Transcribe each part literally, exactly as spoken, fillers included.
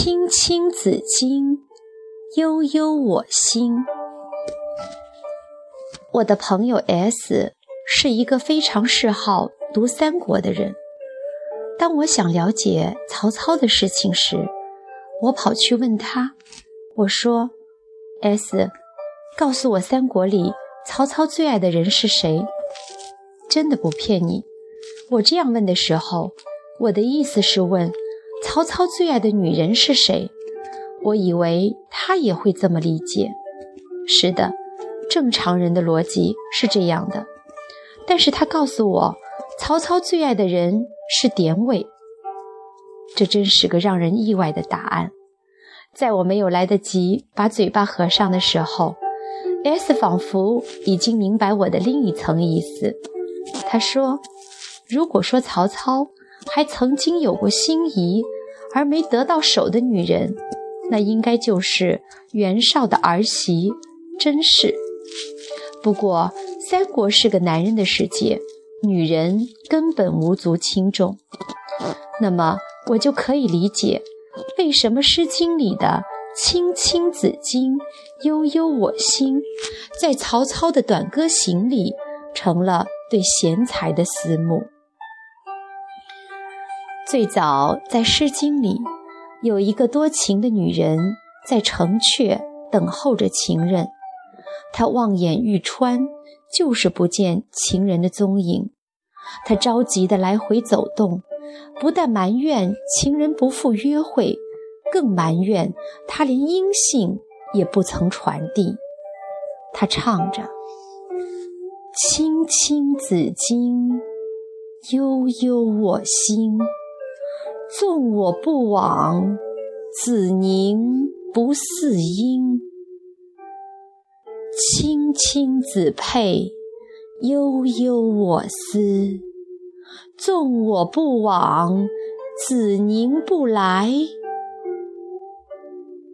青青子衿，悠悠我心。我的朋友 S 是一个非常嗜好读三国的人。当我想了解曹操的事情时，我跑去问他，我说 S 告诉我三国里曹操最爱的人是谁。真的不骗你，我这样问的时候，我的意思是问曹操最爱的女人是谁。我以为他也会这么理解。是的，正常人的逻辑是这样的。但是他告诉我曹操最爱的人是典韦。这真是个让人意外的答案。在我没有来得及把嘴巴合上的时候， S 仿佛已经明白我的另一层意思。他说，如果说曹操还曾经有过心仪而没得到手的女人，那应该就是袁绍的儿媳甄氏。不过三国是个男人的世界，女人根本无足轻重。那么我就可以理解为什么《诗经》里的青青子衿，悠悠我心在曹操的《短歌行》里成了对贤才的思慕。最早在《诗经》里，有一个多情的女人在城阙等候着情人，她望眼欲穿，就是不见情人的踪影。她着急地来回走动，不但埋怨情人不赴约会，更埋怨她连音信也不曾传递。她唱着，青青子衿，悠悠我心，纵我不往，子宁不嗣音。青青子佩，悠悠我思，纵我不往，子宁不来。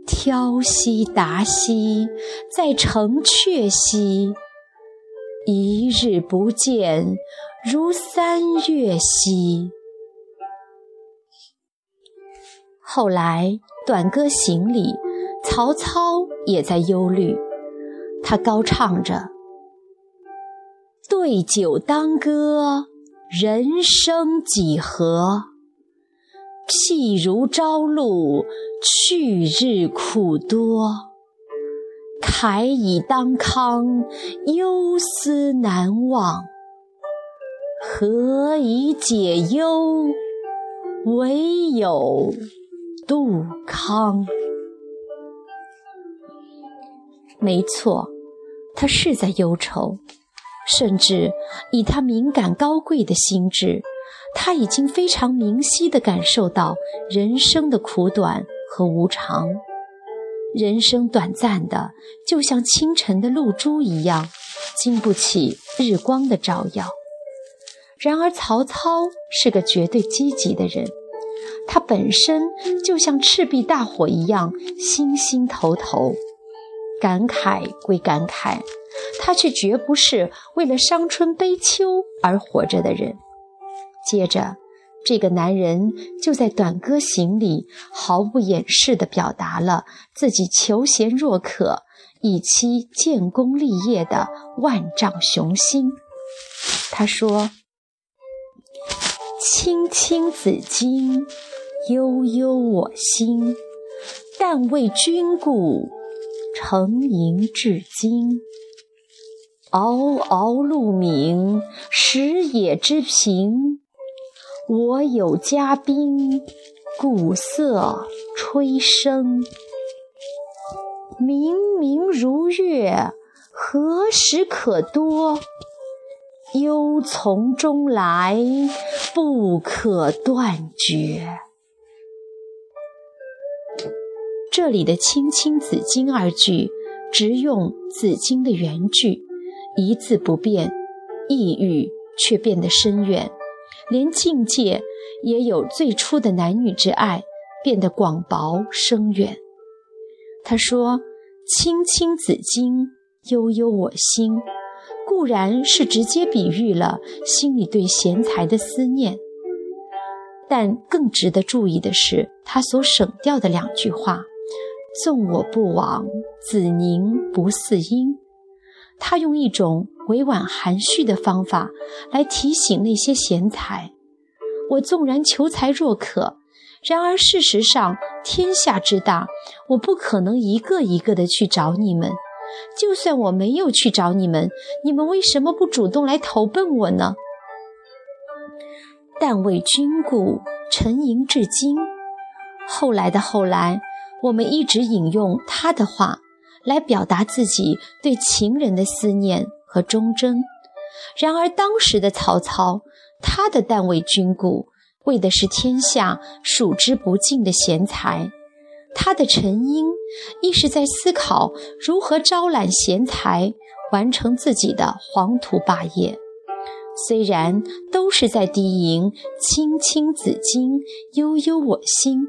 挑兮达兮，在城阙兮，一日不见，如三月兮。后来《短歌行》里，曹操也在忧虑，他高唱着，对酒当歌，人生几何，譬如朝露，去日苦多，慨以当康，忧思难忘，何以解忧，唯有杜康。没错，他是在忧愁，甚至以他敏感高贵的心智，他已经非常明晰地感受到人生的苦短和无常。人生短暂的，就像清晨的露珠一样，经不起日光的照耀。然而曹操是个绝对积极的人，他本身就像赤壁大火一样心心头头。感慨归感慨，他却绝不是为了伤春悲秋而活着的人。接着这个男人就在《短歌行》里毫不掩饰地表达了自己求贤若渴，以期建功立业的万丈雄心。他说，青青子衿，悠悠我心，但为君故，沉吟至今。嗷嗷鹿鸣，食野之苹，我有嘉宾，鼓瑟吹笙。明明如月，何时可掇？忧从中来，不可断绝。这里的青青子衿二句直用子衿的原句，一字不变，意蕴却变得深远，连境界也有最初的男女之爱变得广薄深远。他说，青青子衿，悠悠我心，固然是直接比喻了心里对贤才的思念，但更值得注意的是他所省掉的两句话：纵我不往，子宁不嗣音。他用一种委婉含蓄的方法来提醒那些贤才，我纵然求才若渴，然而事实上天下之大，我不可能一个一个的去找你们，就算我没有去找你们，你们为什么不主动来投奔我呢？但为君故，沉吟至今。后来的后来，我们一直引用他的话来表达自己对情人的思念和忠贞。然而当时的曹操，他的但为君故为的是天下数之不尽的贤才，他的沉吟亦是在思考如何招揽贤才，完成自己的黄土霸业。虽然都是在低吟青青子衿，悠悠我心，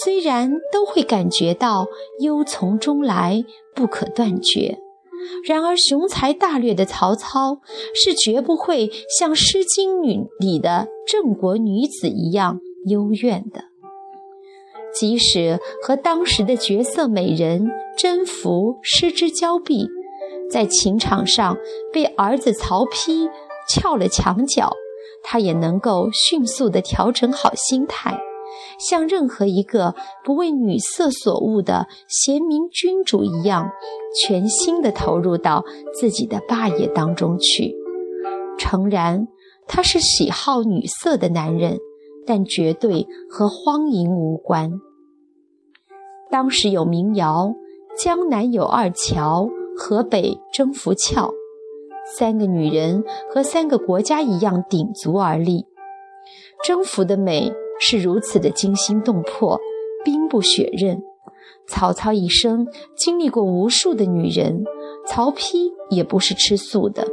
虽然都会感觉到忧从中来，不可断绝，然而雄才大略的曹操是绝不会像《诗经》里的郑国女子一样幽怨的。即使和当时的绝色美人甄宓失之交臂，在情场上被儿子曹丕撬了墙角，他也能够迅速地调整好心态，像任何一个不为女色所误的贤明君主一样，全心地投入到自己的霸业当中去。诚然，他是喜好女色的男人，但绝对和荒淫无关。当时有民谣：江南有二乔，河北征服俏。三个女人和三个国家一样顶足而立。征服的美是如此的惊心动魄，兵不血刃。曹操一生经历过无数的女人，曹丕也不是吃素的，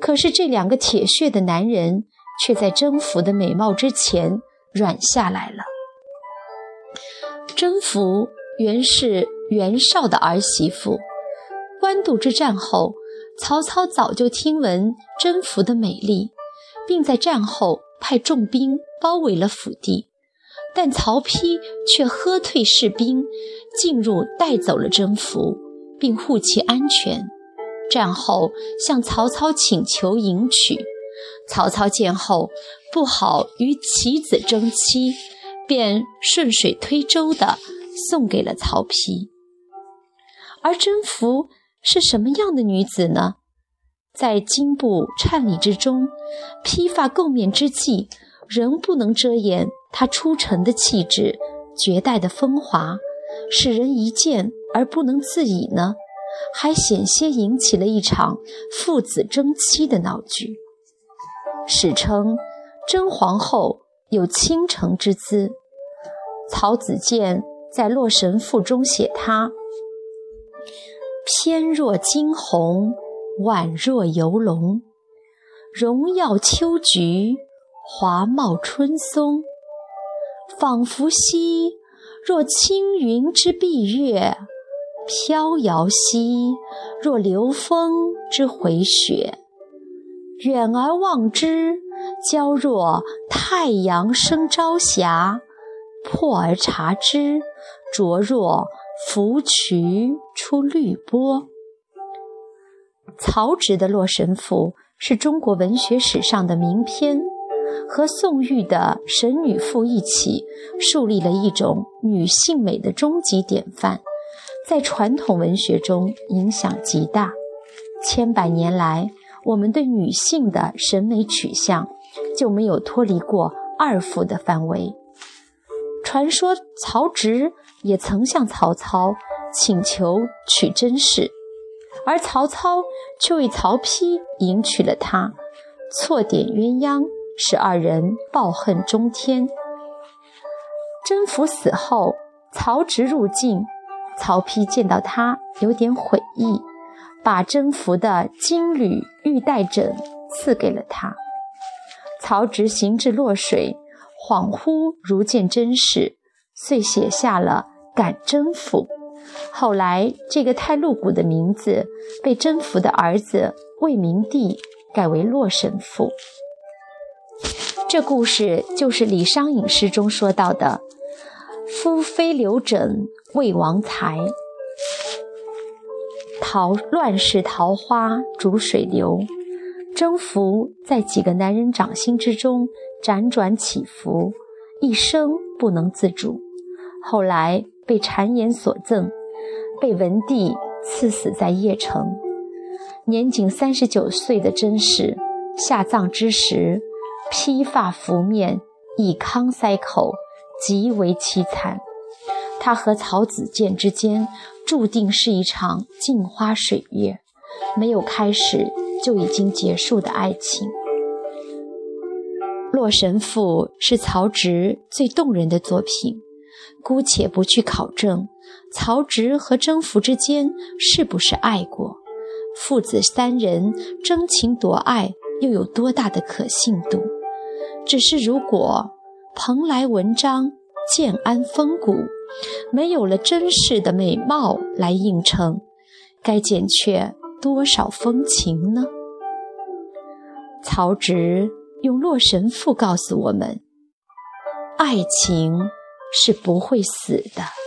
可是这两个铁血的男人却在征服的美貌之前软下来了。甄宓原是袁绍的儿媳妇，官渡之战后，曹操早就听闻甄宓的美丽，并在战后派重兵包围了府地，但曹丕却喝退士兵，进入带走了甄宓，并护其安全。战后向曹操请求迎娶，曹操见后不好与其子争妻，便顺水推舟地送给了曹丕。而甄宓是什么样的女子呢？在金布忏礼之中，披发垢面之际，仍不能遮掩她出尘的气质，绝代的风华，使人一见而不能自已呢，还险些引起了一场父子争妻的闹剧。史称甄皇后有倾城之姿，曹子建在《洛神赋》中写她：翩若惊鸿，宛若游龙，荣耀秋菊，华茂春松，仿佛兮若青云之蔽月，飘摇兮若流风之回雪，远而望之，娇若太阳升朝霞，破而察之，灼若芙蕖出绿波。曹植的《洛神赋》是中国文学史上的名篇，和宋玉的《神女赋》一起树立了一种女性美的终极典范，在传统文学中影响极大。千百年来，我们对女性的审美取向就没有脱离过二赋的范围。传说曹植也曾向曹操请求娶甄氏，而曹操却为曹丕迎娶了她，错点鸳鸯，使二人抱恨终天。甄宓死后，曹植入境，曹丕见到她有点悔意，把甄宓的金缕玉带枕赐给了她。曹植行至洛水，恍惚如见甄氏，遂写下了《感甄赋》。后来这个太露骨的名字被甄宓的儿子魏明帝改为《洛神赋》。这故事就是李商隐诗中说到的夫非刘枕魏王才，桃乱世桃花逐水流，征服在几个男人掌心之中辗转起伏，一生不能自主，后来被谗言所赠，被文帝赐死在邺城。年仅三十九岁的甄氏下葬之时，披发拂面，一糠塞口，极为凄惨。他和曹子建之间注定是一场镜花水月，没有开始就已经结束的爱情。《洛神赋》是曹植最动人的作品，姑且不去考证曹植和甄宓之间是不是爱过，父子三人争情夺爱又有多大的可信度？只是如果蓬莱文章、建安风骨没有了甄氏的美貌来映衬，该减却多少风情呢？曹植用《洛神赋》告诉我们，爱情是不会死的。